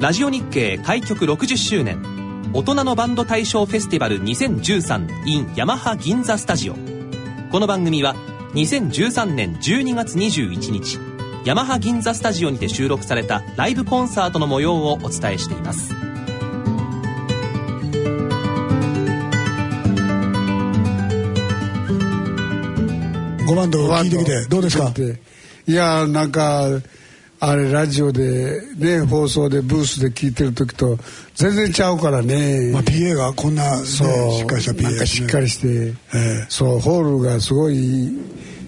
ラジオ日経開局60周年大人のバンド大賞フェスティバル 2013 in ヤマハ銀座スタジオ。この番組は2013年12月21日ヤマハ銀座スタジオにて収録されたライブコンサートの模様をお伝えしています。5バンド聞いてきてどうですか？いやなんかあれラジオでね放送でブースで聞いてる時と全然ちゃうからね、まあ、PA がこんな、ね、そうしっかりした PA なんかしっかりして、そうホールがすごい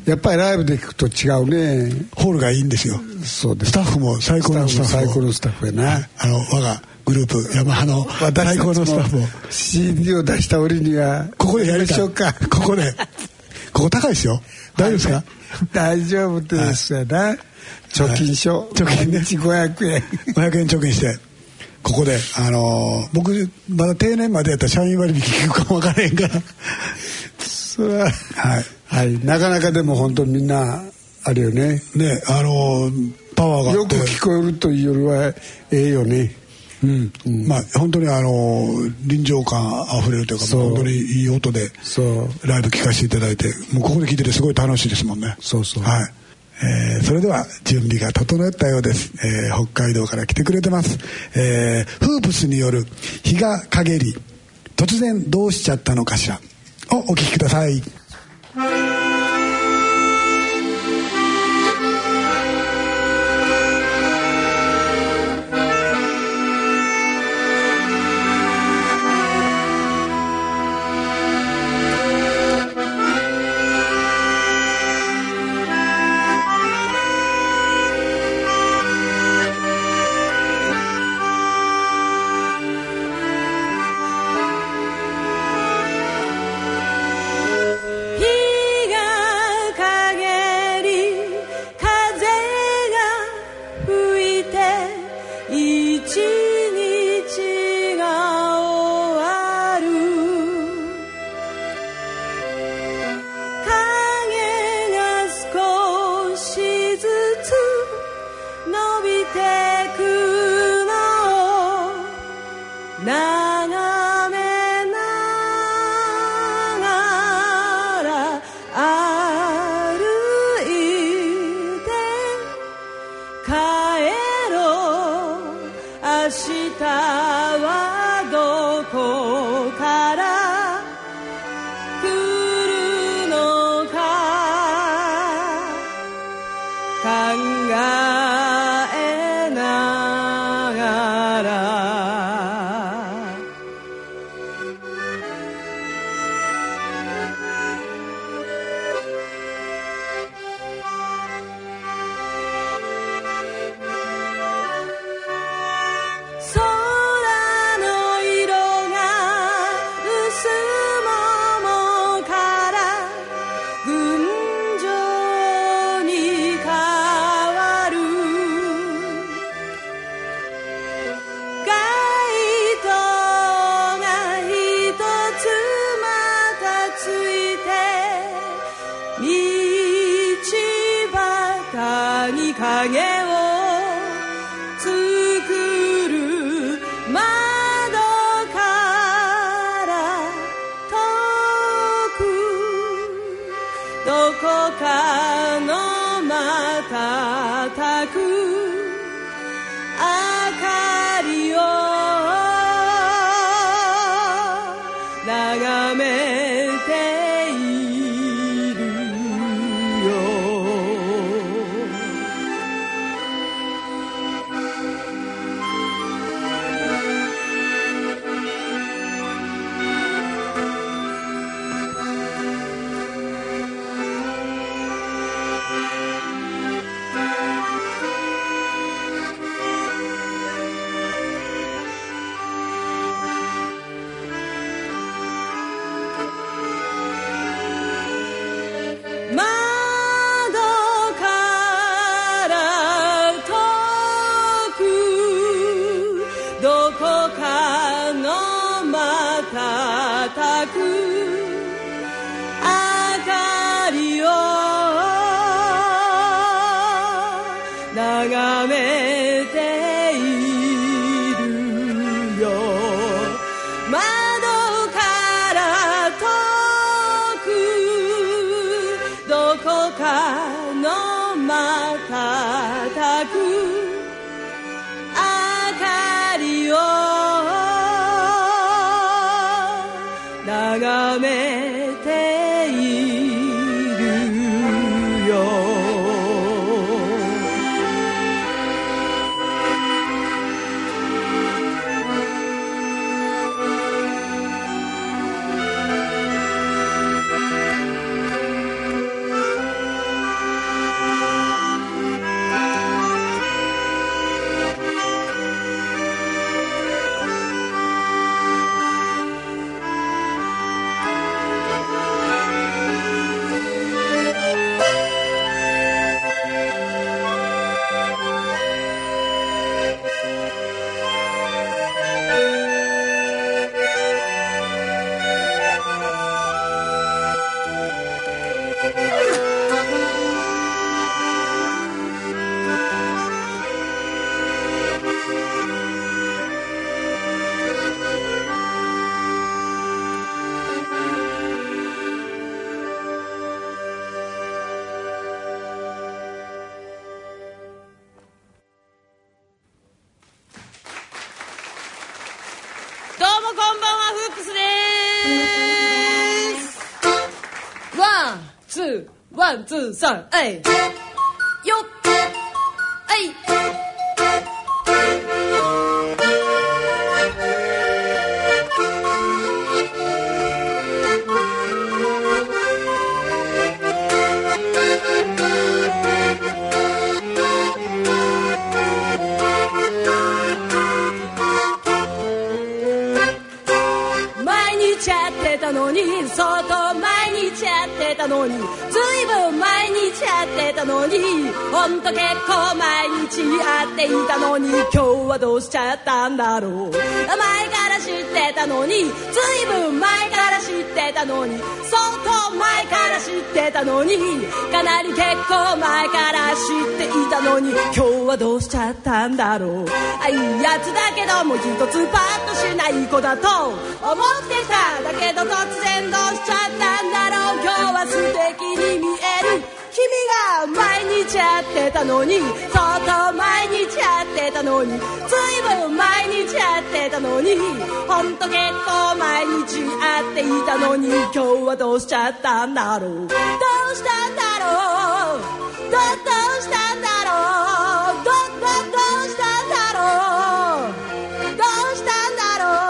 やっぱりライブで聞くと違うね。ホールがいいんですよ。そうです。スタッフも最高のスタッフ。最高のスタッフやな、はい、あの我がグループヤマハの最高のスタッフも CD を出した折にはここでやりましょうか。ここでここ高いですよ。大丈夫ですか？大丈夫ですよな、はい、貯金書、はい、貯金ね500円500円貯金してここで僕まだ定年までやったら社員割引聞くかも分からへんからそれははい、はい、なかなかでも本当みんなあるよね。ねパワーがあってよく聞こえるというよりはええよね。うんうん、まあ本当に臨場感あふれるというか本当にいい音でライブ聴かせていただいてもうここで聴いててすごい楽しいですもんね。そうそう、はい。それでは準備が整ったようです、北海道から来てくれてます、フープスによる日が陰り突然どうしちゃったのかしらをお聴きください。こかの瞬く明かりを眺めているよ。こんばんは、フープスです。ワン、ツー、ワン、ツー、サン、えい。よっ、えい。相当毎日やってたのに、ずいぶん毎日やってたのに、ほんと結構毎日やっていたのに、今日はどうしちゃったんだろう。前から知ってたのに、ずいぶん前から知ってたのに、相当前から知ってたのに、かなり結構前から知っていたのに、今日はどうしちゃったんだろう。あ、いいやつだけども一つパッとしない子だと思ってた。だけど突然どうしちゃったんだろう。今日は素敵に見える君が毎日やってたのに、相当毎日やってたのに、ずいぶん毎日やってたのに、ほんと結構毎日やっていたのに、今日はどうしちゃったんだろう。どうしたんだろう、どうしたんだろう、どうしたんだろう、どうしたんだろう。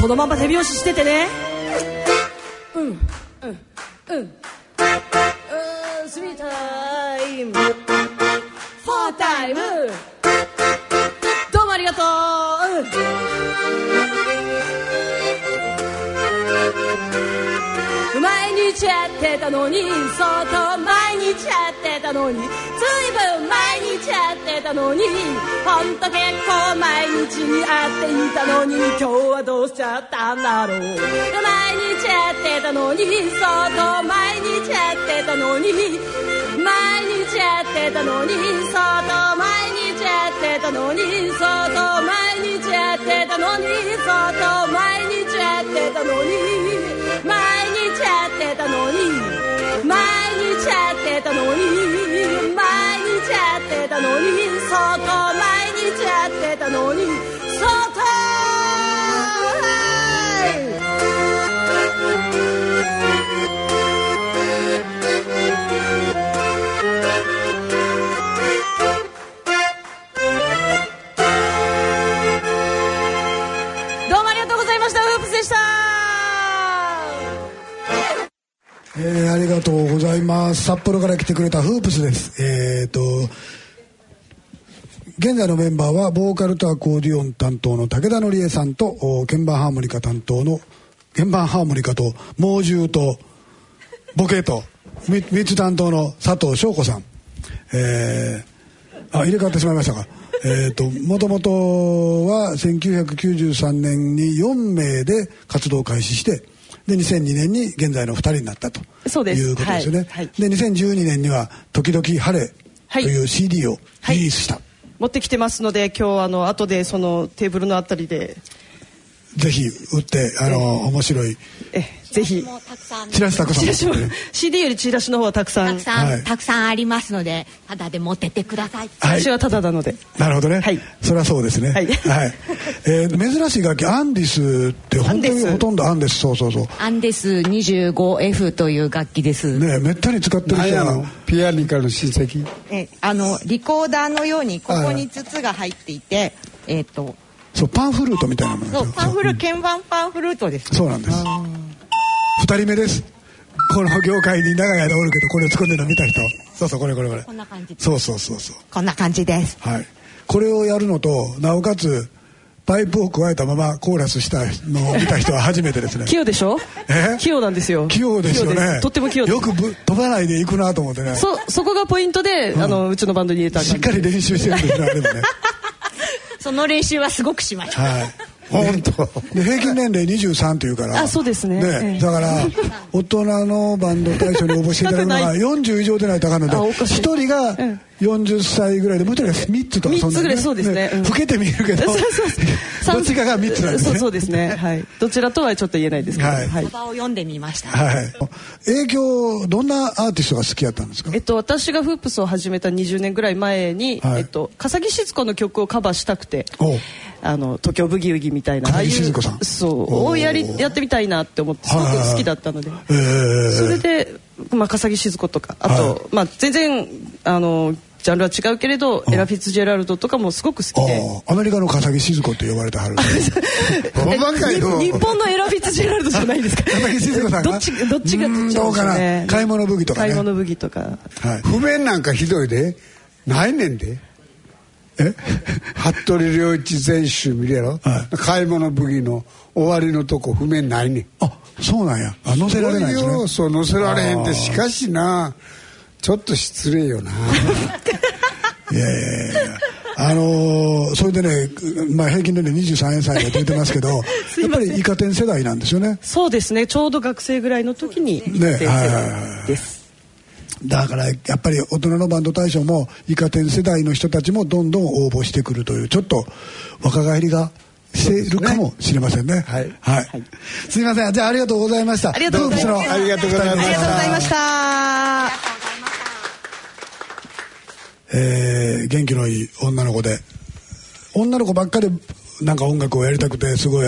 そのまま手拍子しててね。うんうんうん。スリータイム、フォータイム、どうもありがとう。毎日やってたのに、相当毎日やってたのに、ずいぶん毎日やってたのに、ほんと結構毎日やっていたのに、今日はどうしちゃったんだろう。毎日やってたのに、相当毎日やってたのに、毎日やってたのに、相当毎日やってたのに、相当毎日やってたのに、相当毎日やってたのに、毎日やってたのに、毎日やってたのに、毎日やってたのに、相当毎日やってたのに、相当。どうもありがとう。ありがとうございます。札幌から来てくれたフープスです。現在のメンバーはボーカルとアコーディオン担当の武田のりえさんと鍵盤ハーモニカ担当の鍵盤ハーモニカと猛獣とボケと3つ担当の佐藤翔子さん、入れ替わってしまいましたか。もともとは1993年に4名で活動を開始して、で2002年に現在の2人になったということですよね。はい、で2012年には時々晴れという CD をリリースした、はいはい、持ってきてますので、今日後でそのテーブルのあたりでぜひ売って面白いぜひチラシたくさん、CD よりチラシの方はたくさんありますので、ただで持ってってください。最初はただなので。なるほどね、はい、それはそうですね、はいはい。珍しい楽器アンディスって本当にほとんどアンデス、そうアンデス 25F という楽器ですね。めったに使ってる人はピアニカの親戚、リコーダーのようにここに筒が入っていて、そうパンフルートみたいなものですよ。そう鍵盤パンフルートです、ね、そうなんです。2人目です。この業界に長い間おるけど、これを作るの見た人、そうこれこんな感じ、そうこんな感じです、はい、これをやるのと、なおかつパイプを加えたままコーラスしたのを見た人は初めてですね。器用でしょ。器用なんですよ。器用ですよね。とっても器用です。よく飛ばないでいくなと思ってね。そこがポイントで、うちのバンドに入れた感じ。しっかり練習してるんですね。あれもねその練習はすごくしました、はい、本当で平均年齢23というから、あ、そうですね、だから大人のバンド大賞に応募していただくのは40以上でないとあかんので、1人が40歳ぐらいで、もう1人が3つとか、そんな、ね、3つぐらい、そうですね、老けて見えるけどどっちかが3つなんですね。そうですね、はい、どちらとはちょっと言えないですけど、はいはい、幅を読んでみました、はい、影響、どんなアーティストが好きだったんですか。私がフープスを始めた20年ぐらい前に、はい、笠置シヅ子の曲をカバーしたくて、東京ブギウギみたいな、ああいうそうをやってみたいなって思って、すごく好きだったので、それで、笠置シヅ子とか、あと、全然ジャンルは違うけれど、エラ・フィッツジェラルドとかもすごく好きで、アメリカの笠置シヅ子って呼ばれてはる日本のエラ・フィッツジェラルドじゃないですか。笠置シヅ子さんがどっちがどうかな。買い物ブギとかね、はい、譜面なんかひどいでないねんで。服部良一全集見れろ、はい、買い物ブギの終わりのとこ譜面ないねん。あ、そうなんや。載せられないですね。そう、載せられへんって。しかしな、ちょっと失礼よな。いやいやいや、それでね、平均年齢23歳が出てますけどやっぱりイカ天世代なんですよね。そうですね、ちょうど学生ぐらいの時にイカ天世代です。だからやっぱり大人のバンド大賞もイカ天世代の人たちもどんどん応募してくるという、ちょっと若返りがしているかもしれませんね。はい、はいはい、すいません。じゃあ、ありがとうございました。ありがとうございました。ありがとうございました。元気のいい女の子で、女の子ばっかりなんか音楽をやりたくて、すごい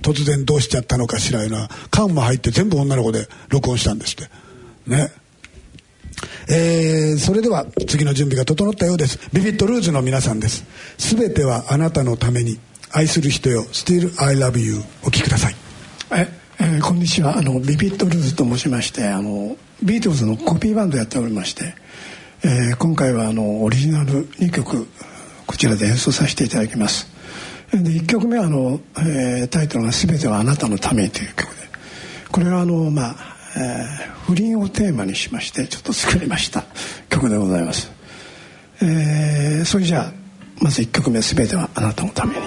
突然どうしちゃったのかしらいな缶も入って全部女の子で録音したんですってね。それでは次の準備が整ったようです。ビビットルーズの皆さんです。すべてはあなたのために、愛する人よ Still I love you。 お聴きください。こんにちは。ビビットルーズと申しまして、ビートルズのコピーバンドやっておりまして、今回はオリジナル2曲こちらで演奏させていただきます。で1曲目はタイトルが「すべてはあなたのために」という曲で、これは不倫をテーマにしましてちょっと作りました曲でございます。それじゃあまず1曲目「すべてはあなたのために」。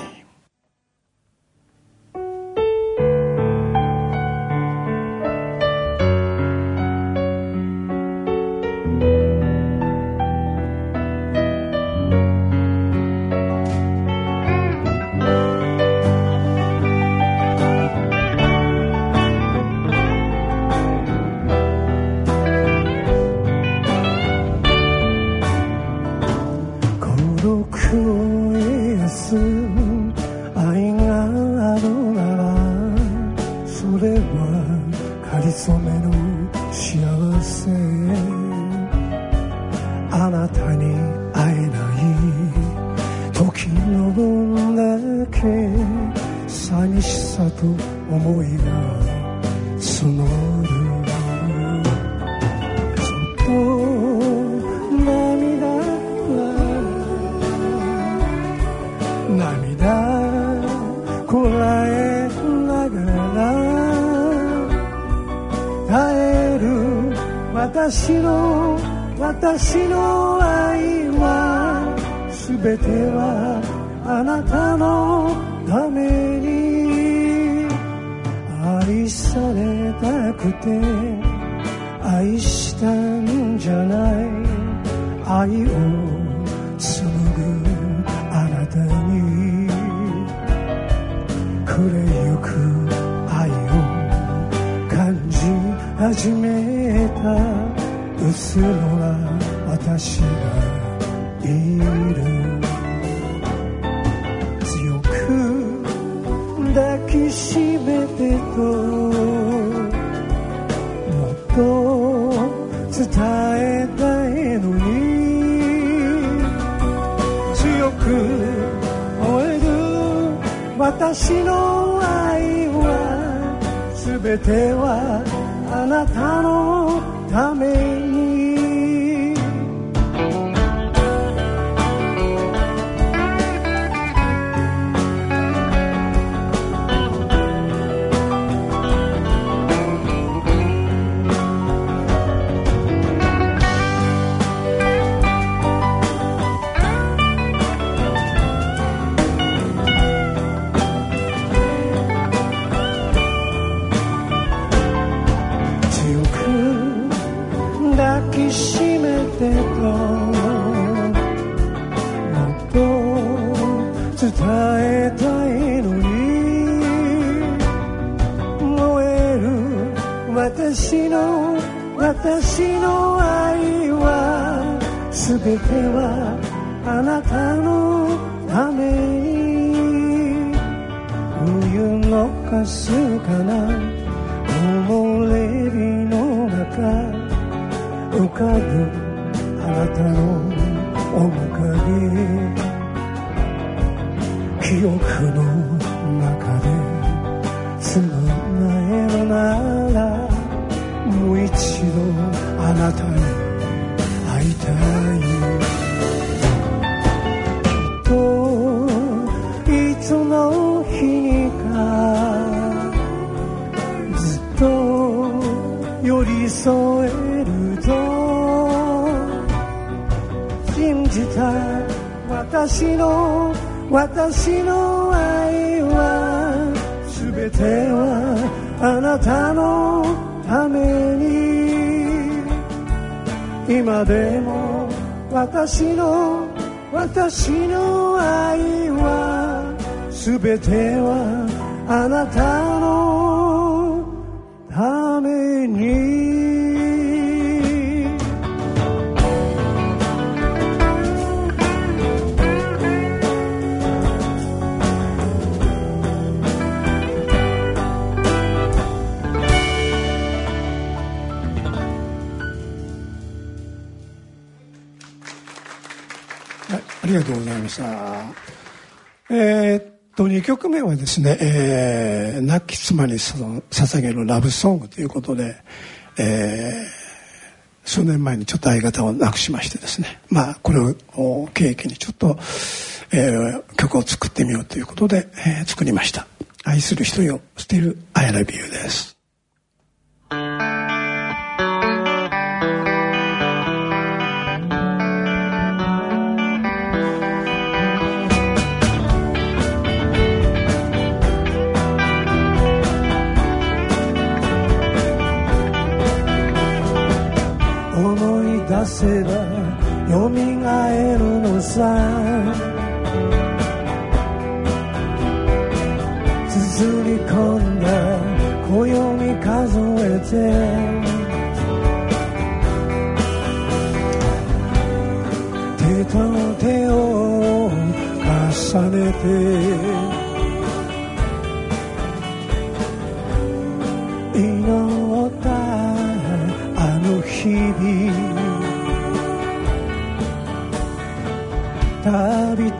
寂しさと思いが募る。こらえながら耐える私の愛は全てはあなたのために愛されたくて愛したんじゃない愛を紡ぐあなたに暮れゆく愛を感じ始めたうっすら私がいる強く抱きしめてともっと伝えたいのに強く燃える私の愛は全てはあなたのために私の愛は全てはあなたのために冬のかすかな木漏れ日の中浮かぶあなたの面影記憶の中でつまえるならもう一度あなたに会いたいきっといつの日にかずっと寄り添えると信じた私の愛は全てはあなたのために今でも私の愛は全てはあなたのためにありがとうございました。2曲目はですね、亡き妻に捧げるラブソングということで、数年前にちょっと相方を亡くしましてですね、まあこれを契機にちょっと、曲を作ってみようということで、作りました。愛する人よ、捨てるI love youです。出せばよみがえるのさ綴り込んだ暦数えて手と手を重ねて祈ったあの日々旅立っ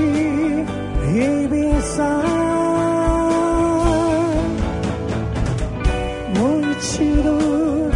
する人よ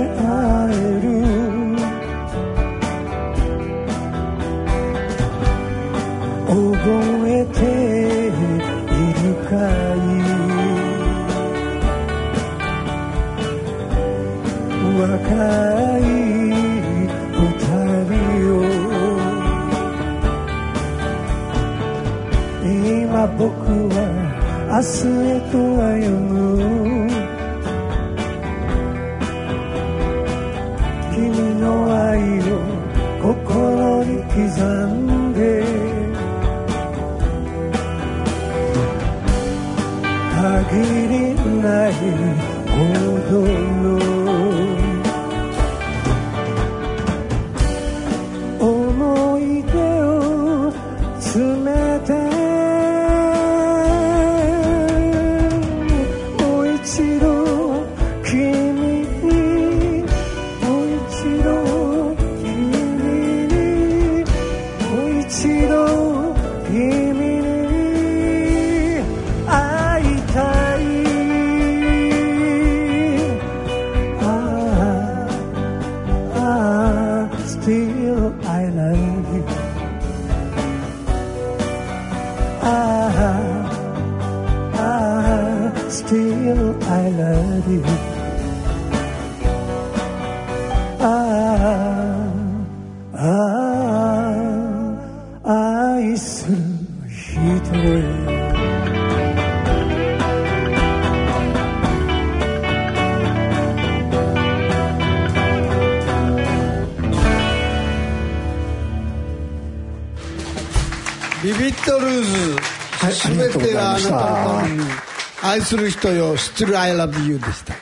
Still I love you でした。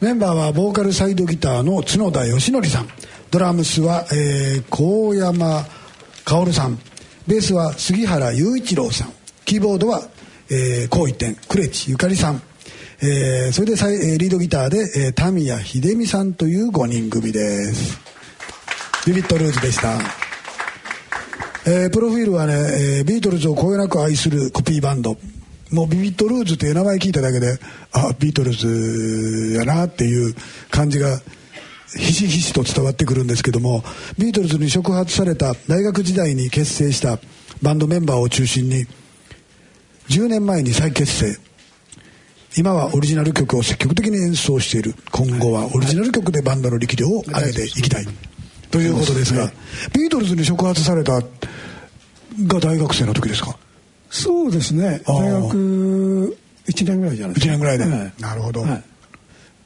メンバーはボーカルサイドギターの角田義則さん、ドラムスは、高山薫さん、ベースは杉原雄一郎さん、キーボードは、高一点呉地ゆかりさん、それでリードギターで田宮秀美さんという5人組です。ビビットルーズでした。プロフィールはね、ビートルズをこよなく愛するコピーバンド、もうビビットルーズっていう名前聞いただけで、あ、ビートルズやなっていう感じがひしひしと伝わってくるんですけども、ビートルズに触発された大学時代に結成したバンドメンバーを中心に10年前に再結成、今はオリジナル曲を積極的に演奏している、今後はオリジナル曲でバンドの力量を上げていきたいということですが、ビートルズに触発されたが大学生の時ですか？そうですね、大学1年ぐらいじゃないですか。1年ぐらいで、はい、なるほど、はい、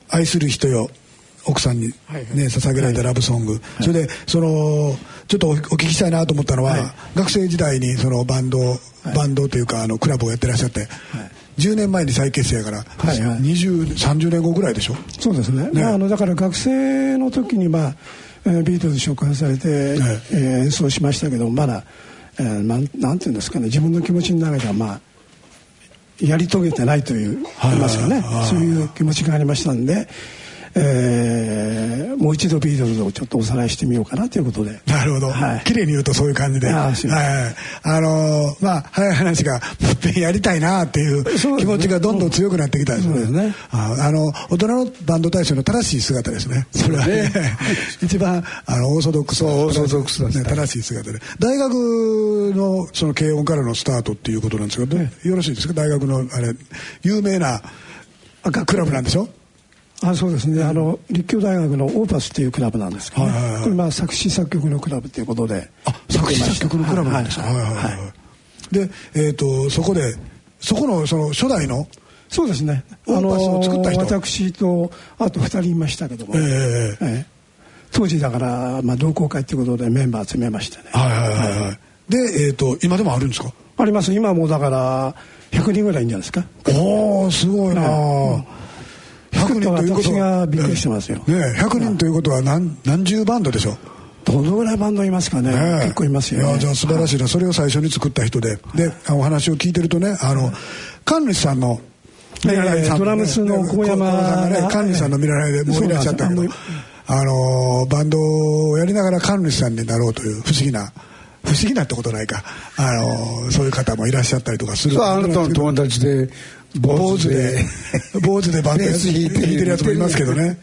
愛する人よ、奥さんに、ね、はいはい、捧げられたラブソング、はい、それでそのちょっとお聞きしたいなと思ったのは、はい、学生時代にそのバンドというか、あのクラブをやってらっしゃって、はい、10年前に再結成やから、はいはい、20、30年後ぐらいでしょ。そうですね、まあ、だから学生の時に、まあ、ビートルズに触発されて、はい、演奏しましたけど、まだなんていうんですかね、自分の気持ちの中では、まあ、やり遂げてないという、はい、言いますかね、はい、そういう気持ちがありましたんで、もう一度ビートルズをちょっとおさらいしてみようかなということで。なるほど、はい、綺麗に言うとそういう感じで、はい、まあ早い話がもっぺんやりたいなっていう気持ちがどんどん強くなってきたんですね。そうですね、大人のバンド大賞の正しい姿ですね、それはね一番オーソドックス、正しい姿で、大学のその軽音からのスタートっていうことなんですけど、ね、よろしいですか？大学のあれ有名なクラブなんでしょ？あ、そうですね、立教大学のオーパスっていうクラブなんですけど、ね、はいはいはい、これまあ作詞作曲のクラブということで、あ、作詞作曲のクラブなんですか？はいはいはいはい、で、そこでその初代の、そうですね、オーパスを作った人、私とあと2人いましたけども、当時だから、まあ、同好会ということでメンバー集めましてね。はいはいはい、はい、で、今でもあるんですか？あります。今もうだから100人ぐらいいんじゃないですか。おーすごいな、ね、100人ということは私がびっくりしてますよ、ね、100人ということは 何十バンドでしょう。どのぐらいバンドいますか ね結構いますよ、ね、いやじゃあ素晴らしいな、はい、それを最初に作った人で、でお話を聞いてるとね、神主さんの見習いさん、ドラムスの小山さんがね、神主さんの見習いでもういらっしゃったけど、バンドをやりながら神主さんになろうという不思議なってことないか、そういう方もいらっしゃったりとかする。そう、あなたの友達で坊主でバンドやってるやつもいますけどね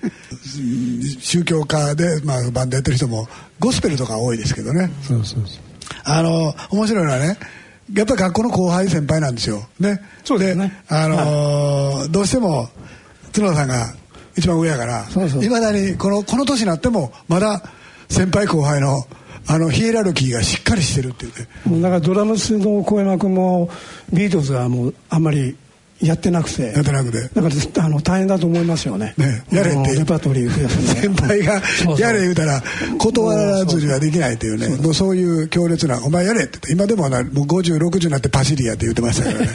宗教家で、まあ、バンドやってる人もゴスペルとか多いですけどね。そうそうそう、面白いのはね、やっぱり学校の後輩先輩なんですよね。そうですね。はい、どうしても角田さんが一番上やから、いまだにこの年になってもまだ先輩後輩のヒエラルキーがしっかりしてるっていうね。もうだからドラムスの小山君もビートルズはもうあんまりやってなくてだから大変だと思いますよ ねやれってレパートリー増やす、ね、先輩がやれ言うたら断らずにはできないというね。もうそういう強烈なお前やれって今で もう50、60になってパシリやって言ってましたからね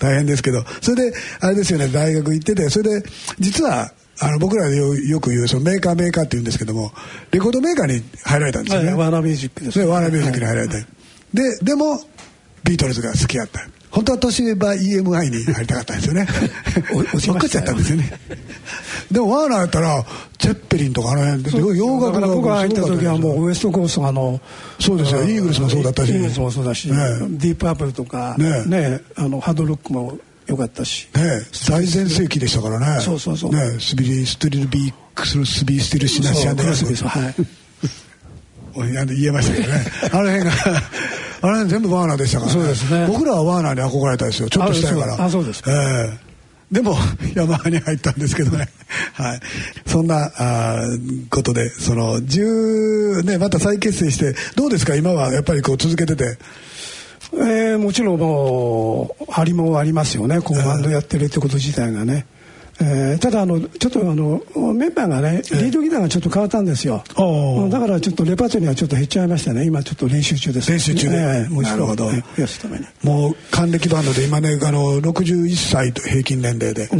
大変ですけど。それであれですよね、大学行ってて、それで実は僕らでよく言うそのメーカーって言うんですけども、レコードメーカーに入られたんですよね、はい、ワーナーミュージックですね。ワーナーミュージックに入られた、はい、でもビートルズが好きやった。本当は東芝 EMI に入りたかったんですよね落っこっちゃったんですよねでもワーナーやったらチェッペリンとか洋楽が僕が入った時はもうウエストコーストがそうですよ、イーグルスもそうだったし、イーグルスもそうだし、ね、ディープアップルとか、ねね、ハードロックも良かったし、ね、大前世紀でしたからね。そうそうそう、ね、スビースティルシナシアン言えましたけどねあの辺全部ワーナーでしたから、ね。そうですね、僕らはワーナーに憧れたんですよ、ちょっとしたいから。あ、そうですか。でもヤマハに入ったんですけどねはい。そんなことでその10ね、また再結成してどうですか、今はやっぱりこう続けてて。もちろんもう張りもありますよね、こうバンドやってるってこと自体がね。ただちょっとメンバーがね、リードギターがちょっと変わったんですよ。だからちょっとレパートリーはちょっと減っちゃいましたね。今ちょっと練習中です。練習中で、なるほど、増やすために。もう還暦バンドで今ね61歳と平均年齢でね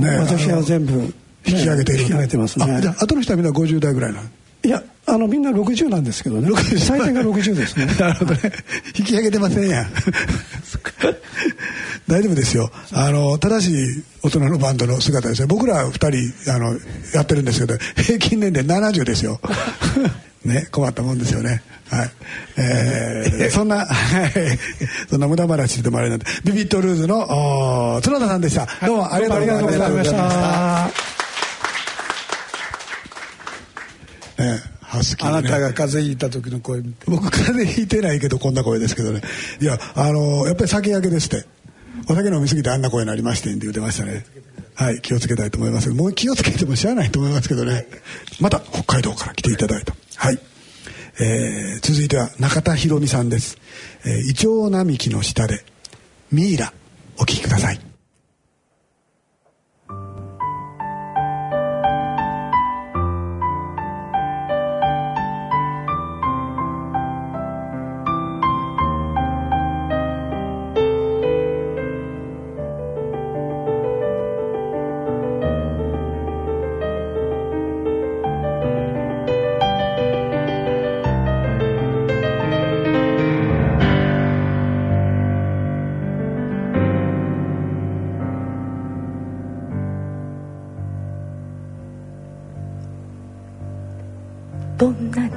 え、ね、私は全部、ね、引き上げてますね。あとの人はみんな50代ぐらいなの。いやみんな60なんですけどね、最低が60ですねなるほどね、引き上げてませんやん大丈夫ですよ。正しい大人のバンドの姿ですよ。僕ら2人やってるんですけど、平均年齢70ですよね、困ったもんですよね。はい、そんな無駄話でもあれなんで、ビビットルーズの角田さんでした。はい、どうもありがとうございました。あなたが風邪ひいた時の声見て。僕風邪ひいてないけどこんな声ですけどね。いややっぱり酒焼けですって、お酒飲みすぎてあんな声になりましてんって言ってましたね。はい、気をつけたいと思いますけど、もう気をつけても知らないと思いますけどね。また北海道から来ていただいた。はい、続いては中田博美さんです。イチョウ並木の下でミイラ、お聴きください。どんなに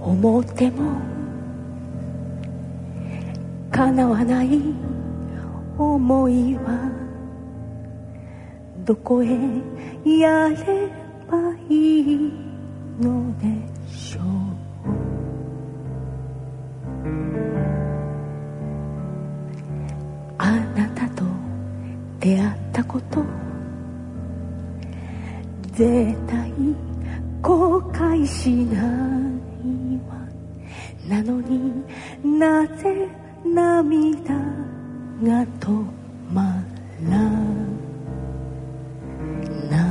思っても叶わない思いは、どこへやればいいのでしょう。あなたと出会ったこと、絶対後悔しないわ。なのになぜ涙が止まらない。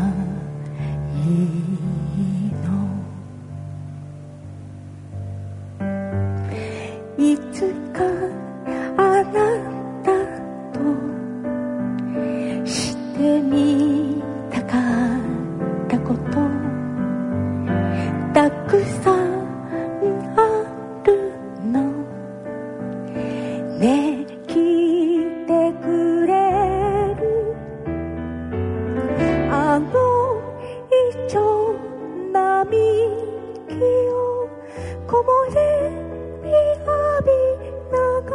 こぼれ日浴びなが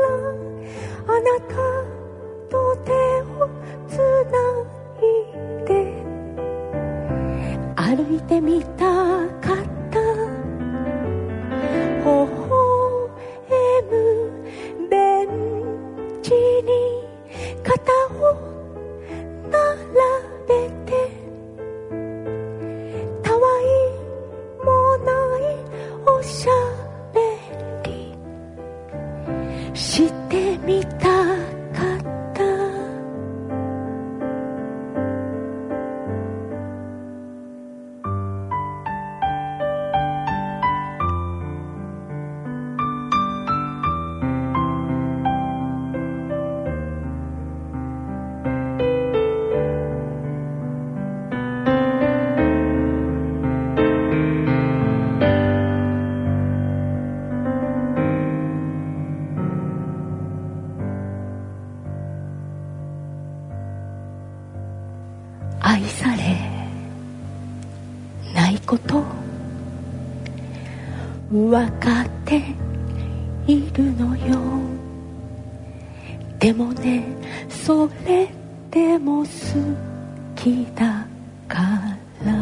ら、あなたと手をつないで歩いてみたかった、微笑むベンチに肩を並べて、おしゃべりしてみたかった。愛されないことわかっているのよ、でもねそれでも好きだから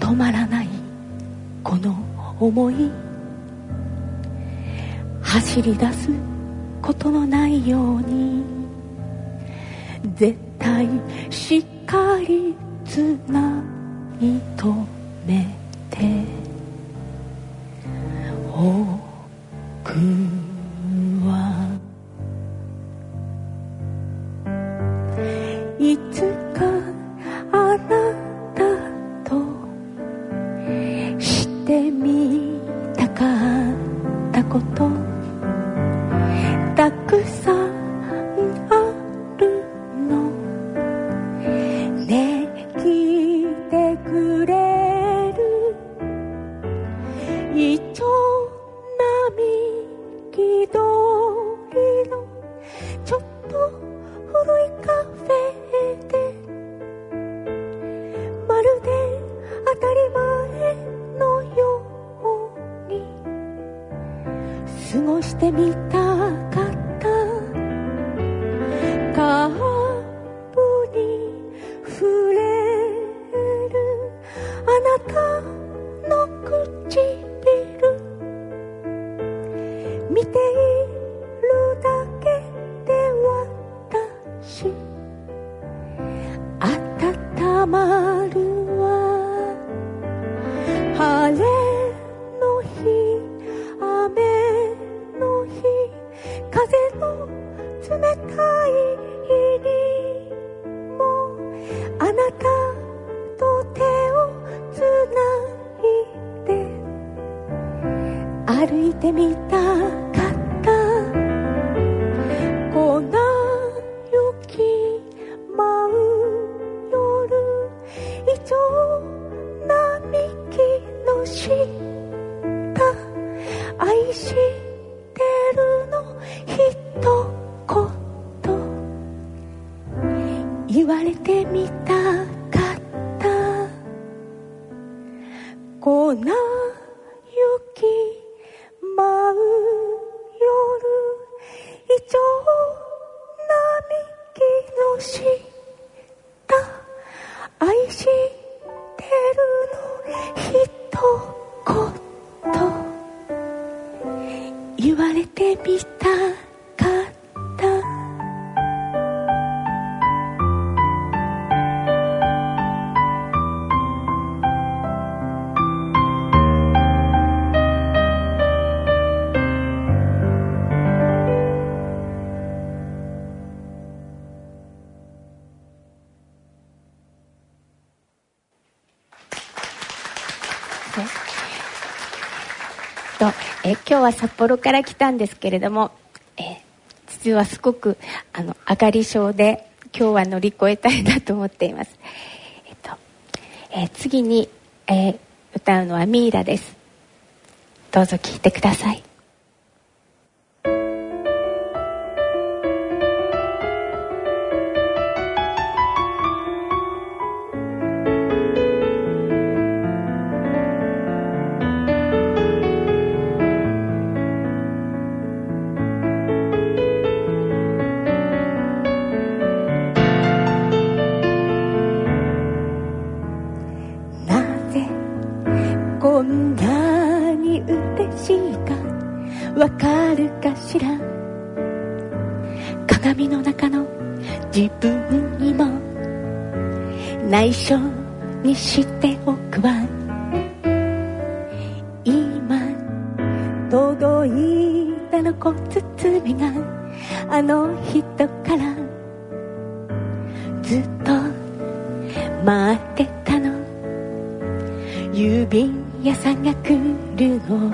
止まらないこの思い、走り出すことのないように絶対しっかりつないとめておくは、いつかあなたとしてみたかったことたくさんあるのね、聞いてくれる一丁並木通りのちょっと古いカフェで、まるで当たり前のように過ごしてみたかった。カーブに触れるあなたの唇、見ているだけで私温まるわ。晴れの日雨の日風の冷たいあなたと手をつないで歩いてみたかった、粉雪舞う夜、一丁並木の下、愛してるの一言言われてみた粉雪舞う夜、一丁並木の下、愛してるの一言言われてみたかった。今日は札幌から来たんですけれども、実はすごく上がり症で今日は乗り越えたいなと思っています。次に、歌うのはミイラです。どうぞ聴いてください。んなに嬉しいかわかるかしら。鏡の中の自分にも内緒にしておくわ。今届いたの小包みがあの人からずっと待ってたの。郵便屋さんが来るの。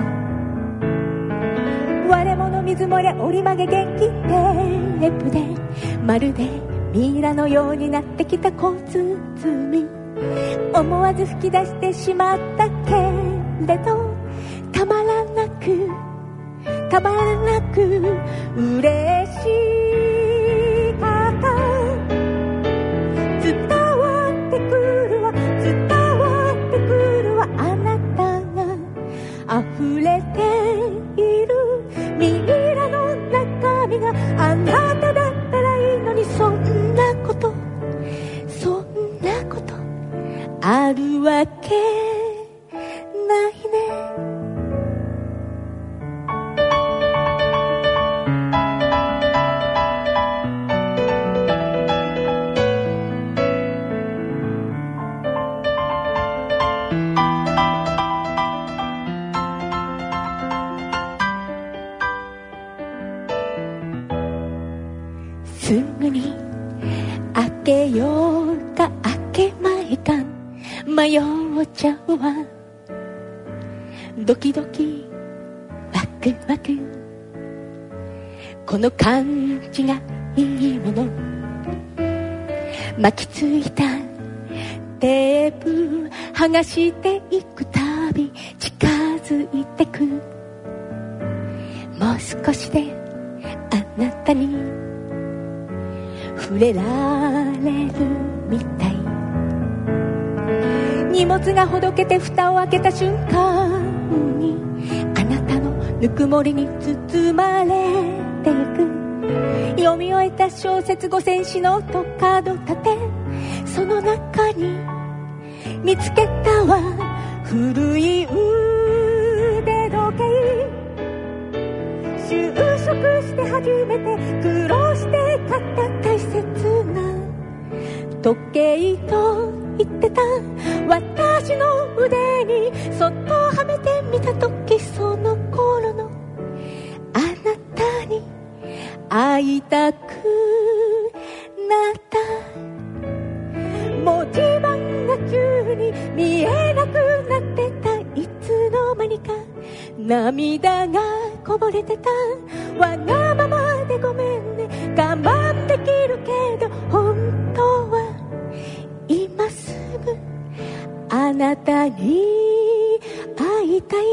割れ物水漏れ折り曲げ劇テープでまるでミイラのようになってきた小包み、思わず吹き出してしまったけれど、たまらなく嬉しかった。伝わってくるわ、伝わってくるわ、あなたが溢れているミイラの中身があなただったらいいのに、そんなことあるわけないね。すぐに開けようか開けまいか迷っちゃうわ。ドキドキワクワク、この感じがいいもの。巻きついたテープ剥がしていくたび近づいてく。もう少しであなたに触れられるみたい。荷物がほどけて蓋を開けた瞬間にあなたのぬくもりに包まれていく。読み終えた小説5000字のトカド立て、その中に見つけたわ古い腕時計。就職して初めて苦労して買った大切な時計と言ってた。私の腕にそっとはめてみた時、その頃のあなたに会いたくなった。文字盤が急に見えなくなってた。いつの間にか涙がこぼれてた。わがままでごめんね、我慢できるけど本当は今すぐあなたに会いたい。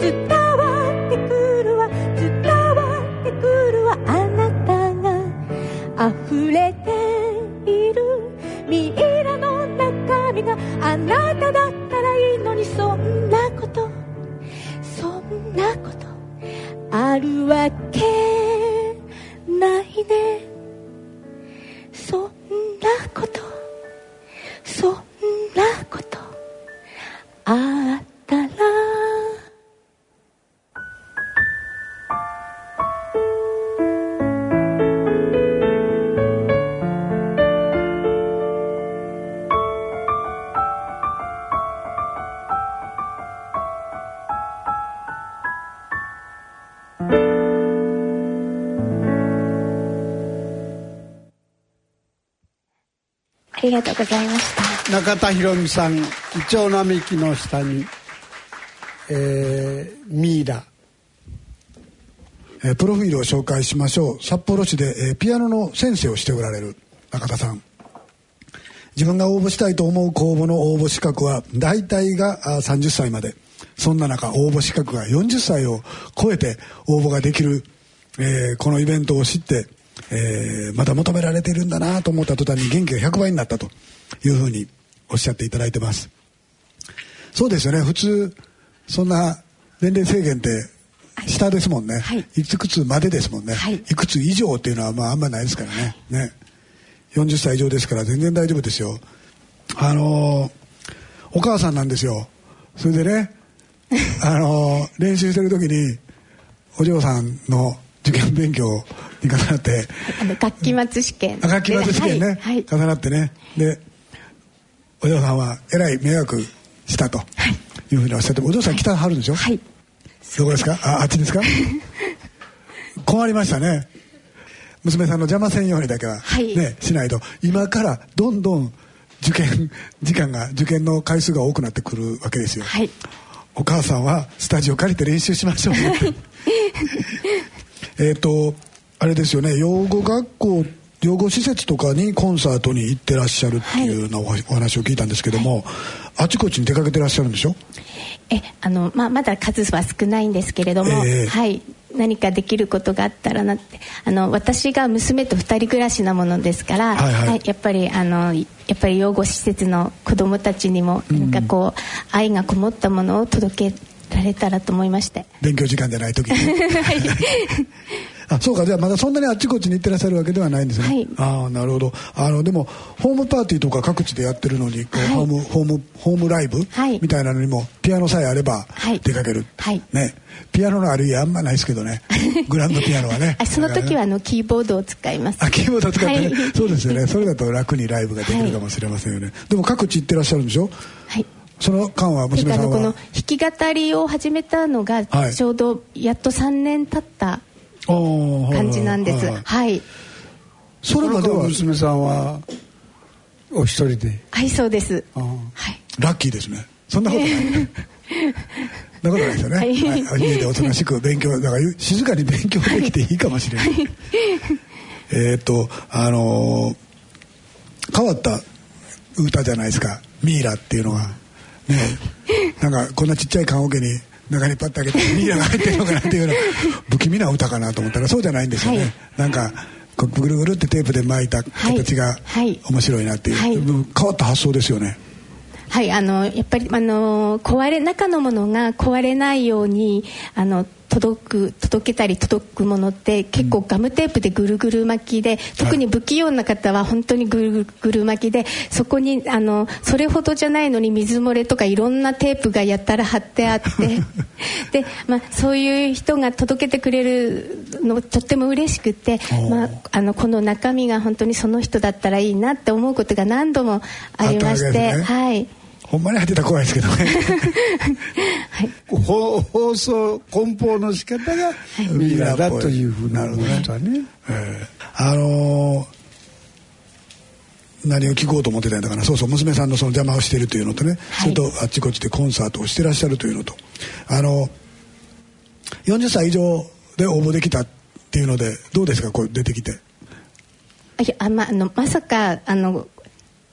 伝わってくるわ、伝わってくるわ、あなたが溢れているミイラの中身があなただったらいいのに、そんなことあるわけないね。そんなことあったらありがとうございました。中田博美さん、イチョウ並木の下に、ミイラ、プロフィールを紹介しましょう。札幌市で、ピアノの先生をしておられる中田さん。自分が応募したいと思う公募の応募資格は大体が30歳まで。そんな中、応募資格が40歳を超えて応募ができる、このイベントを知って、まだ求められているんだなと思った途端に元気が100倍になったというふうにおっしゃっていただいてます。そうですよね。普通そんな年齢制限って下ですもんね、はい、いくつまでですもんね、はい、いくつ以上っていうのはまああんまないですからね、はい、ね、40歳以上ですから全然大丈夫ですよ。お母さんなんですよ。それでね練習してる時にお嬢さんの受験勉強に重なって学期末試験ね、はいはい、重なってね、でお嬢さんはえらい迷惑したというふうにおっしゃって、お嬢さん北はるんでしょ、はい、どこですか、あっちですか困りましたね、娘さんの邪魔せんようにだけは、はいね、しないと今からどんどん受験時間が受験の回数が多くなってくるわけですよ、はい、お母さんはスタジオ借りて練習しましょうあれですよね、養護学校養護施設とかにコンサートに行ってらっしゃるっていうようなお話を聞いたんですけども、はい、あちこちに出かけてらっしゃるんでしょ。まだ数は少ないんですけれども、はい、何かできることがあったらなって、私が娘と2人暮らしなものですから、はいはいはい、やっぱり養護施設の子どもたちにもなんかこう、うん、愛がこもったものを届けられたらと思いまして、勉強時間じゃない時に、はいあ、そうか、じゃあまだそんなにあっちこっちに行ってらっしゃるわけではないんですね、はい、ああなるほど。でもホームパーティーとか各地でやってるのに、はい、ホームライブ、はい、みたいなのにもピアノさえあれば出かける、はいね、ピアノのある家あんまないですけどねグランドピアノはねその時はキーボードを使います。あ、キーボードを使ってね、はい、そうですよね、それだと楽にライブができるかもしれませんよね、はい、でも各地行ってらっしゃるんでしょ。はい、その間は娘さんはこの弾き語りを始めたのがちょうどやっと3年経った感じなんです、はいはい、それまでは娘さんはお一人で。はい、そうです、はい、ラッキーですね。そんなことない、そんなことないですよね、はいはい、家でおとなしく勉強だから静かに勉強できていいかもしれない、はい、変わった歌じゃないですか、ミイラっていうのはね、なんかこんなちっちゃい棺桶に中にパッと開けてミイラが入ってるのかなっていうような不気味な歌かなと思ったらそうじゃないんですよね、はい、なんかこうぐるぐるってテープで巻いた形が面白いなっていう、はいはい、変わった発想ですよね。はい、やっぱり中のものが壊れないように届けたり届くものって結構ガムテープでぐるぐる巻きで、特に不器用な方は本当にぐるぐる巻きで、そこにそれほどじゃないのに水漏れとかいろんなテープがやたら貼ってあってで、そういう人が届けてくれるのとっても嬉しくて、この中身が本当にその人だったらいいなって思うことが何度もありまして、はい、ほんまに入ってたら怖いですけどね、はい、放送梱包の仕方がミイラだというふうなのだね、何を聞こうと思ってたんだから、そうそう、娘さんのその邪魔をしているというのとね、はい、それとあっちこっちでコンサートをしてらっしゃるというのと、40歳以上で応募できたっていうのでどうですか、こう出てきて。いや、まさか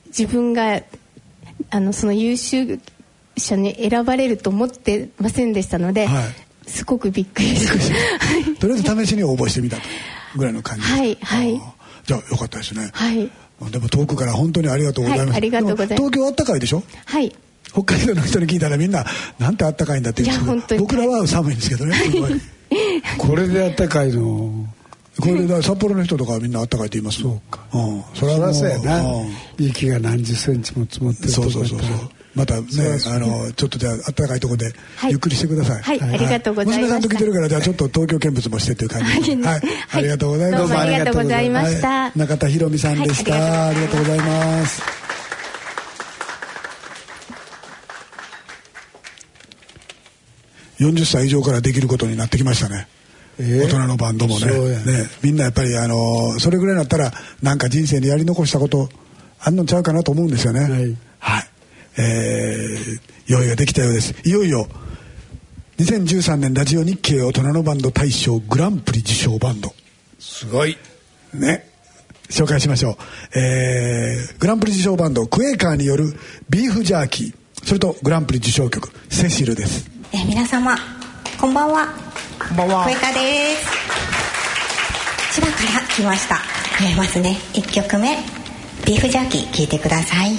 自分がその優秀者に選ばれると思ってませんでしたので、はい、すごくびっくりしてとりあえず試しに応募してみたとぐらいの感じです、はいはい、じゃあよかったですね、はい、でも遠くから本当にありがとうございます、はい、ありがとうございます。東京あったかいでしょ、はい、北海道の人に聞いたらみんななんてあったかいんだって言うんですけど、僕らは寒いんですけどねすごいこれであったかいの、これで札幌の人とかはみんなあったかいって言いますもん。そうか、うん、それはそうやな、雪が何十センチも積もってるとか、そうそうそうそう、またね、ちょっとじゃああったかいところでゆっくりしてください、はいはいはい、ありがとうございました。娘さんと来てるからじゃあちょっと東京見物もしてという感じで、はい、ありがとうございます。どうもありがとうございました。はい、中田ひろみさんでした、はい、ありがとうございます。40歳以上からできることになってきましたね、大人のバンドも ね、みんなやっぱりそれぐらいになったらなんか人生にやり残したことあんのちゃうかなと思うんですよね、はい、はい、用意ができたようです。いよいよ2013年ラジオ日経大人のバンド大賞グランプリ受賞バンド、すごいね、紹介しましょう。グランプリ受賞バンドクエーカーによるビーフジャーキー、それとグランプリ受賞曲セシルです。皆様こんばんは、こんばんは、クエカです。千葉から来ました。まずね、1曲目ビーフジャーキー聴いてください。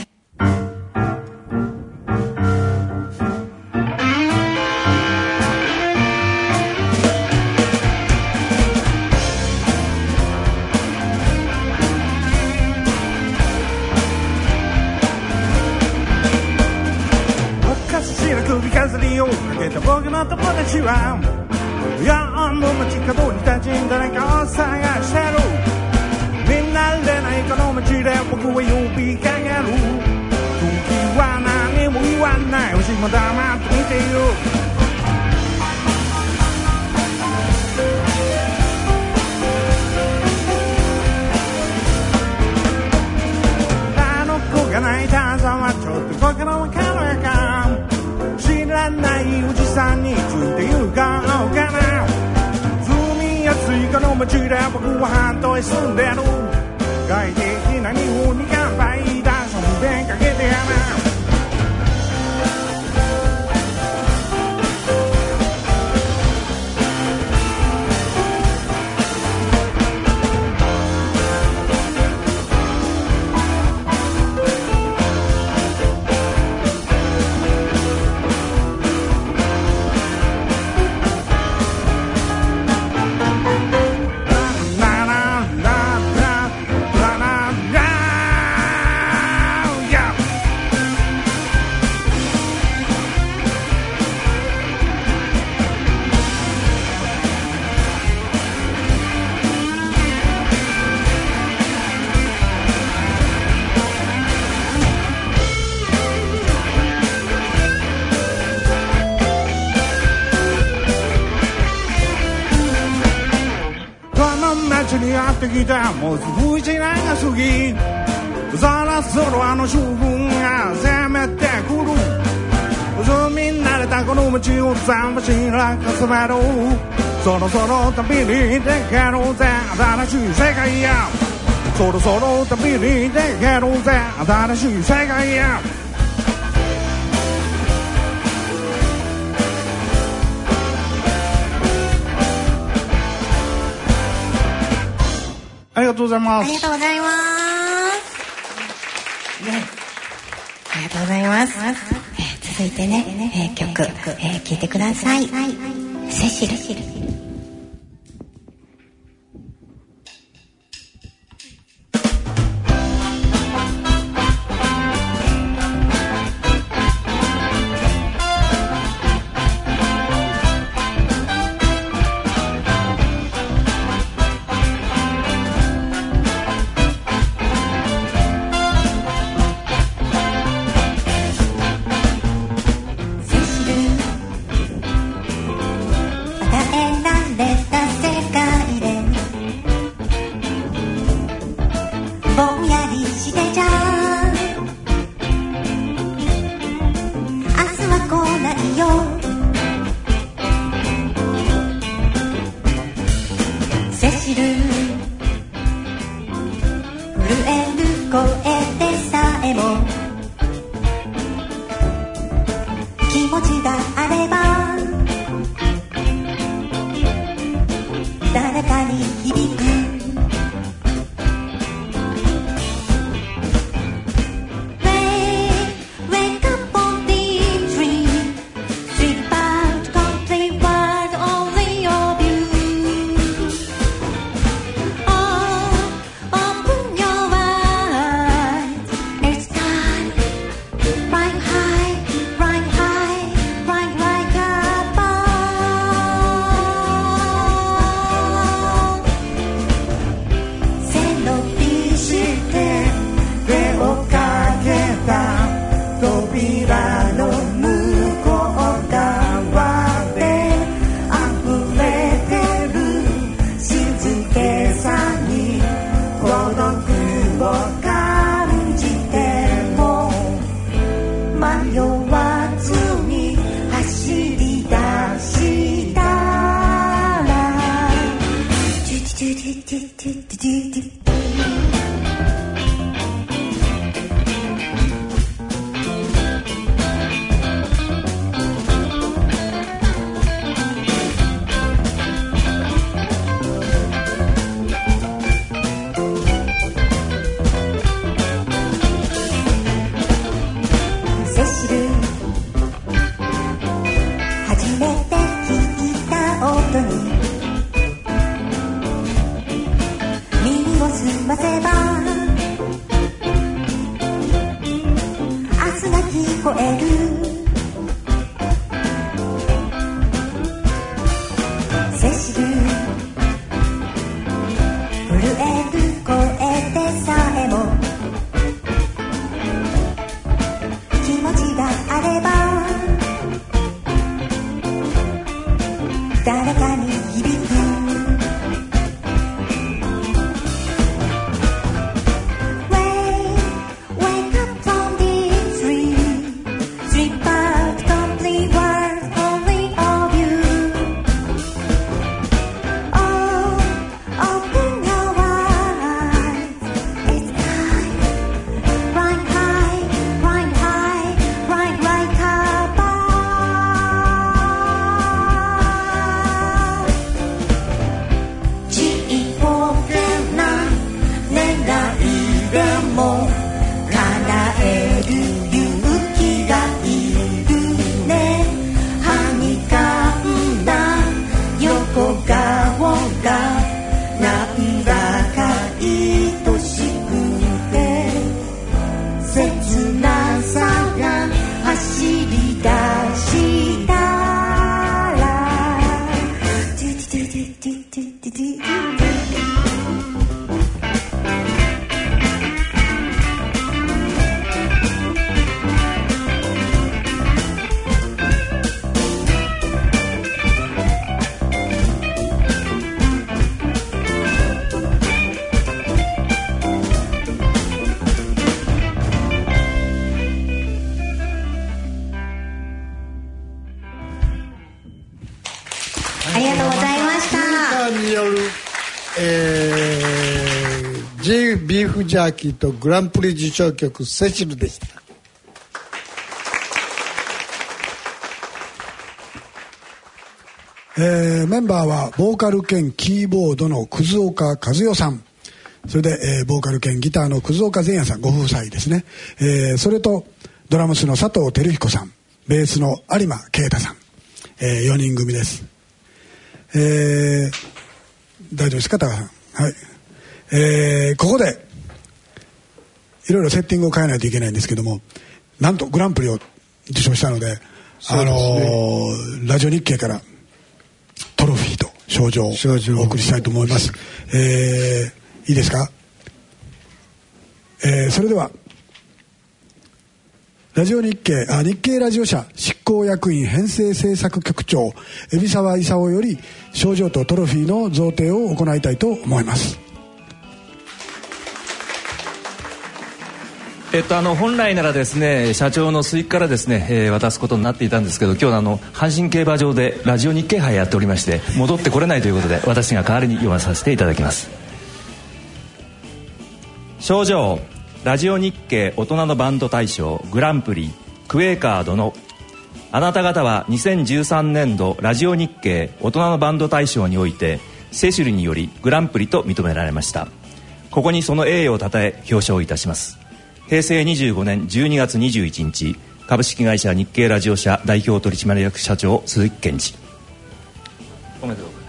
おかしな首からりをかけた僕の友達は4分の近くに立ち誰かを探してる。みんなでないこの街で僕は呼びかける。時は何も言わない、星も黙って見ている。泣いた朝はちょっと僕のわかるか、知らないおじさんについて行こうかな。住みやすいこの街で僕は半年住んでる。快適な日本に乾杯だ、そんでかけてやな。もう少し長すぎ、そろそろあの将軍が攻めてくる。住み慣れたこの街を全部白く染めろ。そろそろ旅に出けろぜ新しい世界や。そろそろ旅に出けろぜ新しい世界や。ありがとうございます。ありがとうございます。ね、ありがとうございます。続いてね、曲聴いてください。セシル。も叶える勇気がいるね」「はにかんだ横顔がなんだか愛しくて」「切なさが走り出したら」「ティティティティティティティティ」ビーフジャーキーとグランプリ受賞曲セシルでした。メンバーはボーカル兼キーボードの葛岡和代さん、それで、ボーカル兼ギターの葛岡善也さんご夫妻ですね、それとドラムスの佐藤輝彦さん、ベースの有馬啓太さん、4人組です、大丈夫ですか高さん。はい、ここでいろいろセッティングを変えないといけないんですけども、なんとグランプリを受賞したので、ラジオ日経からトロフィーと賞状をお送りしたいと思います。いいですか、それではラジオ日経、日経ラジオ社執行役員編成制作局長海老沢勲より賞状とトロフィーの贈呈を行いたいと思います。本来ならですね、社長の鈴木からですね、渡すことになっていたんですけど、今日阪神競馬場でラジオ日経杯やっておりまして、戻ってこれないということで、私が代わりに読まさせていただきます。賞状、ラジオ日経大人のバンド大賞グランプリクエーカー殿、あなた方は2013年度ラジオ日経大人のバンド大賞においてセシルによりグランプリと認められました。ここにその栄誉をたたえ表彰いたします。平成25年12月21日、株式会社日経ラジオ社代表取締役社長鈴木健二。おめでとうござい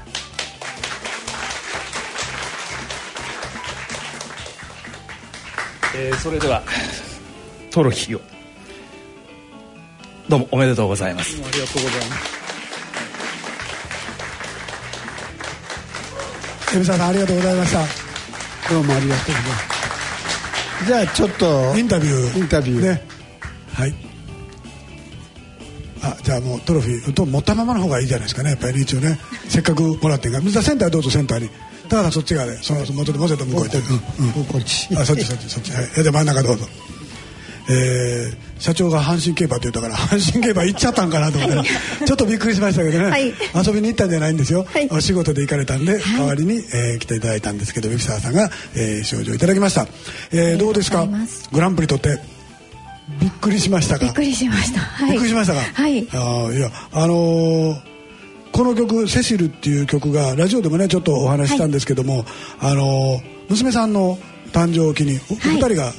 ます。それではトロフィーをどうもおめでとうございます。ありがとうございます。海老沢さんありがとうございました。どうもありがとうございます。じゃあちょっとインタビューね、はい。あ、じゃあもうトロフィーと持ったままの方がいいじゃないですかね、やっぱり一応ねせっかくもらってるから。水田センターどうぞ、センターに。高田そっち側で、そのもうちょっともうちょっと向こう行って、こっち、あ、そっち、はい、で真ん中どうぞ。社長が阪神競馬って言ったから阪神競馬行っちゃったんかなと思ってちょっとびっくりしましたけどね、はい、遊びに行ったんじゃないんですよ、はい、お仕事で行かれたんで、はい、代わりに、来ていただいたんですけど、海老沢さんが、賞状いただきました。どうですか、グランプリ取ってびっくりしましたか。びっくりしました、はい、びっくりしましたか、はい、いや、この曲セシルっていう曲がラジオでもねちょっとお話したんですけども、はい、娘さんの誕生を機に、はい、お二人が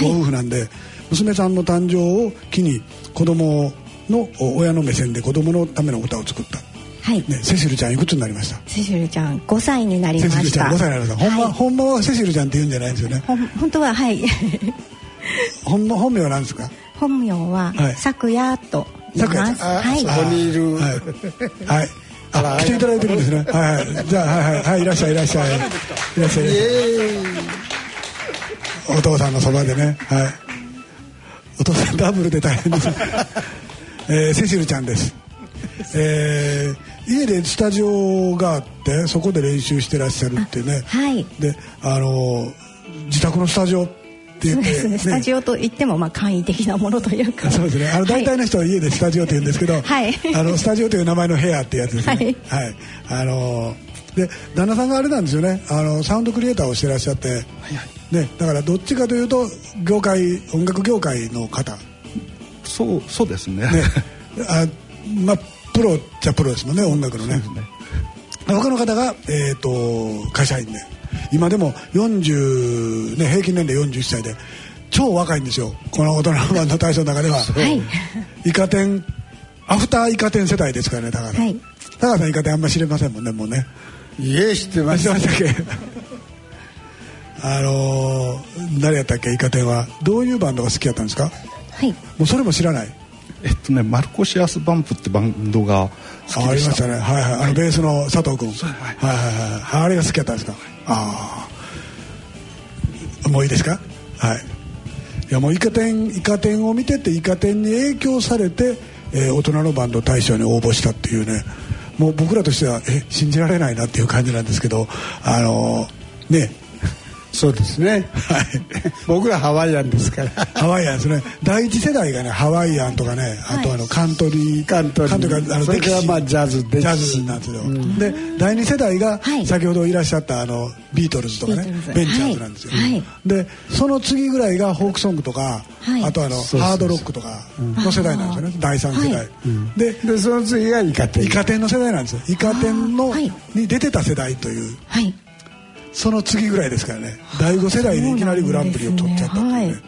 ご夫婦なんで、はい、娘さんの誕生を機に子供の親の目線で子供のための歌を作った、はい、ね、セシルちゃんいくつになりました。セシルちゃん5歳になりました。セシルちゃん5歳になりました、はい、ほんまはセシルちゃんって言うんじゃないんですよね、本当は。はい。本名は何ですか。本名はさくやと言います。はい、そこにいる、はいはい、あ、来ていただいてるんですね。はい、はい、じゃあ、はいはい、はい、いらっしゃい、いらっしゃい、いらっしゃい、お父さんのそばでね、はい、お父さんダブルで大変です、セシルちゃんです、家でスタジオがあってそこで練習してらっしゃるっていうね、はい、で、自宅のスタジオって言って、そうですね、スタジオといってもまあ簡易的なものというか、そうですね、大体の人は家でスタジオって言うんですけど、はい、スタジオという名前の部屋ってやつですね、はい、はい、で旦那さんがあれなんですよね、サウンドクリエイターをしてらっしゃって、はいはい、ね、だからどっちかというと業界、音楽業界の方、そうです ね、 あ、まあ、プロっちゃプロですもんね、音楽の ね、 ね、他の方が、会社員で、今でも40、ね、平均年齢41歳で超若いんですよ、この大人の漫才大賞の中では。はい、イカ天アフターイカ天世代ですからね、高田、はい、高田さんイカ天あんまり知れませんもんね、もうね。いえ、知ってました誰やったっけ、イカ天はどういうバンドが好きやったんですか。はい、もうそれも知らない。マルコシアスバンプってバンドが好きでした。ありましたね、はいはい、はい、ベースの佐藤君、はいはいはいはい、あれが好きだったんですか。ああ、もういいですか。はい、いやもうイカ天を見ててイカ天に影響されて、大人のバンド大賞に応募したっていうね、もう僕らとしては信じられないなっていう感じなんですけど、ね。そうですね、はい、僕らハワイアンですからハワイアンですね、第一世代がねハワイアンとかね、あとカントリーそれからまあジャズなんですよ、うん、で第二世代が先ほどいらっしゃったビートルズとかね、ベンチャーズなんですよ、はい、でその次ぐらいがフォークソングとか、はい、あとハードロックとかの世代なんですよね、うん、第三世代、はい、でその次がイカ天の世代なんですよ、イカ天の、はい、に出てた世代という、はい、その次ぐらいですからね、第5世代でいきなりグランプリを取っちゃったというね。はい、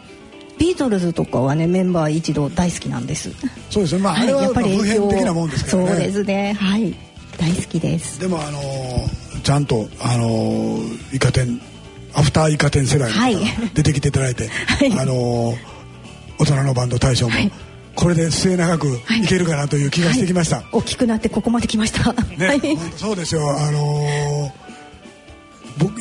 ビートルズとかはねメンバー一同大好きなんです。そうですね、まあ、あれは普遍的なもんですからね。そうですね、はい、大好きです。でもちゃんとイカ天アフターイカ天世代の方が出てきていただいて、はい、大人のバンド大賞も、はい、これで末永くいけるかなという気がしてきました、はいはい、大きくなってここまで来ました、ね、はい、そうですよ、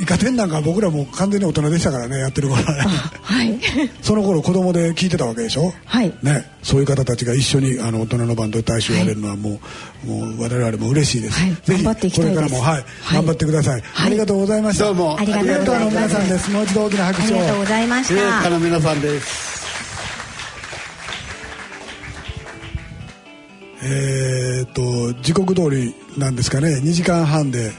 イカ天なんか僕らも完全に大人でしたからね、やってる頃はね、はい、その頃子供で聞いてたわけでしょ、はいね、そういう方たちが一緒に大人のバンドで大賞をやれるのはもう我々も嬉しいです、はい、ぜひこれからも、はいはい、頑張ってください、はい、ありがとうございました。どうもありがとうの皆さんです。もう一度大きな拍手を。ありがとうございました。ありがとう皆さんです。時刻通りなんですかね、2時間半で、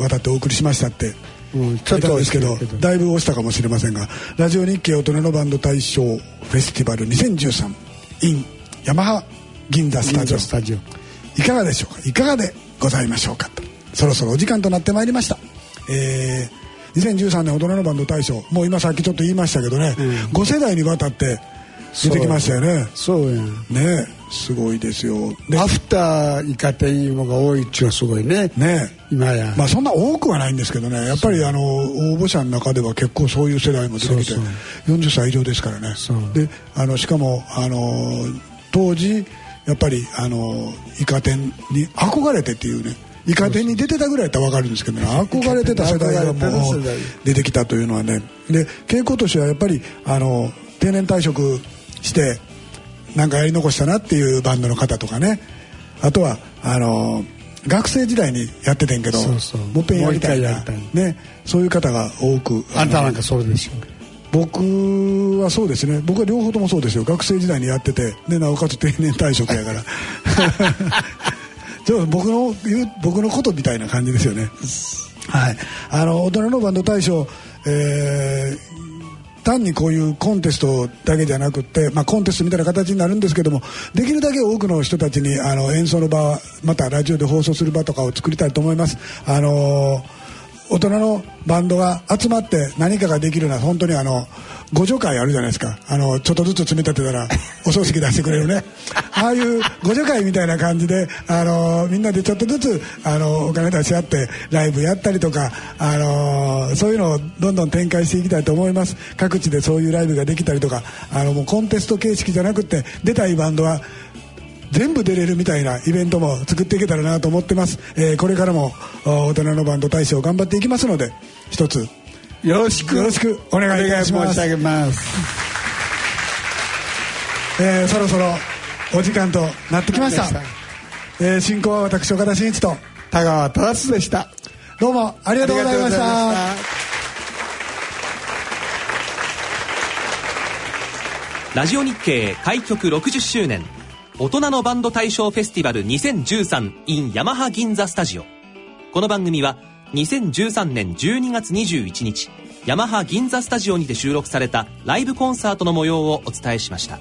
渡ってお送りしましたって、うん、ちょっとですけどだいぶ落ちたかもしれませんが、ラジオ日経大人のバンド大賞フェスティバル 2013 in ヤマハ銀座スタジオいかがでしょうか、いかがでございましょうか。そろそろお時間となってまいりました。2013年大人のバンド大賞、もう今さっきちょっと言いましたけどね、うん、5世代にわたって出てきましたよね。そうやね、すごいですよ。でアフターイカ天いうのが多いっちゅうのはすごいね。ねえ、今やまあそんな多くはないんですけどね、やっぱり応募者の中では結構そういう世代も出てきて、そうそう40歳以上ですからね。でしかも当時やっぱりイカ天に憧れてっていうね、イカ天に出てたぐらいだったら分かるんですけどね、憧れてた世代がもう出てきたというのはね。で傾向としてはやっぱり定年退職してなんかやり残したなっていうバンドの方とかね、あとは学生時代にやっててんけどもっぺんやりたいな、ね、そういう方が多く。あなたなんかそうでしょう。僕はそうですね、僕は両方ともそうですよ。学生時代にやっててでなおかつ定年退職やからちょっと僕のことみたいな感じですよね。はい、大人のバンド大賞、単にこういうコンテストだけじゃなくて、まあ、コンテストみたいな形になるんですけども、できるだけ多くの人たちに演奏の場、またラジオで放送する場とかを作りたいと思います。大人のバンドが集まって何かができるのは本当に互助会あるじゃないですか、ちょっとずつ積み立てたらお葬式出してくれるねああいう互助会みたいな感じでみんなでちょっとずつお金出し合ってライブやったりとか、そういうのをどんどん展開していきたいと思います。各地でそういうライブができたりとか、もうコンテスト形式じゃなくて出たいバンドは全部出れるみたいなイベントも作っていけたらなと思ってます、これからも大人のバンド大賞頑張っていきますので、一つよろしくお願いいたします。お願い申し上げます、そろそろお時間となってきました。進行は私岡田真一と田川忠嗣でした。どうもありがとうございました。ラジオ日経開局60周年、大人のバンド大賞フェスティバル 2013 in ヤマハ銀座スタジオ。この番組は2013年12月21日ヤマハ銀座スタジオにて収録されたライブコンサートの模様をお伝えしました。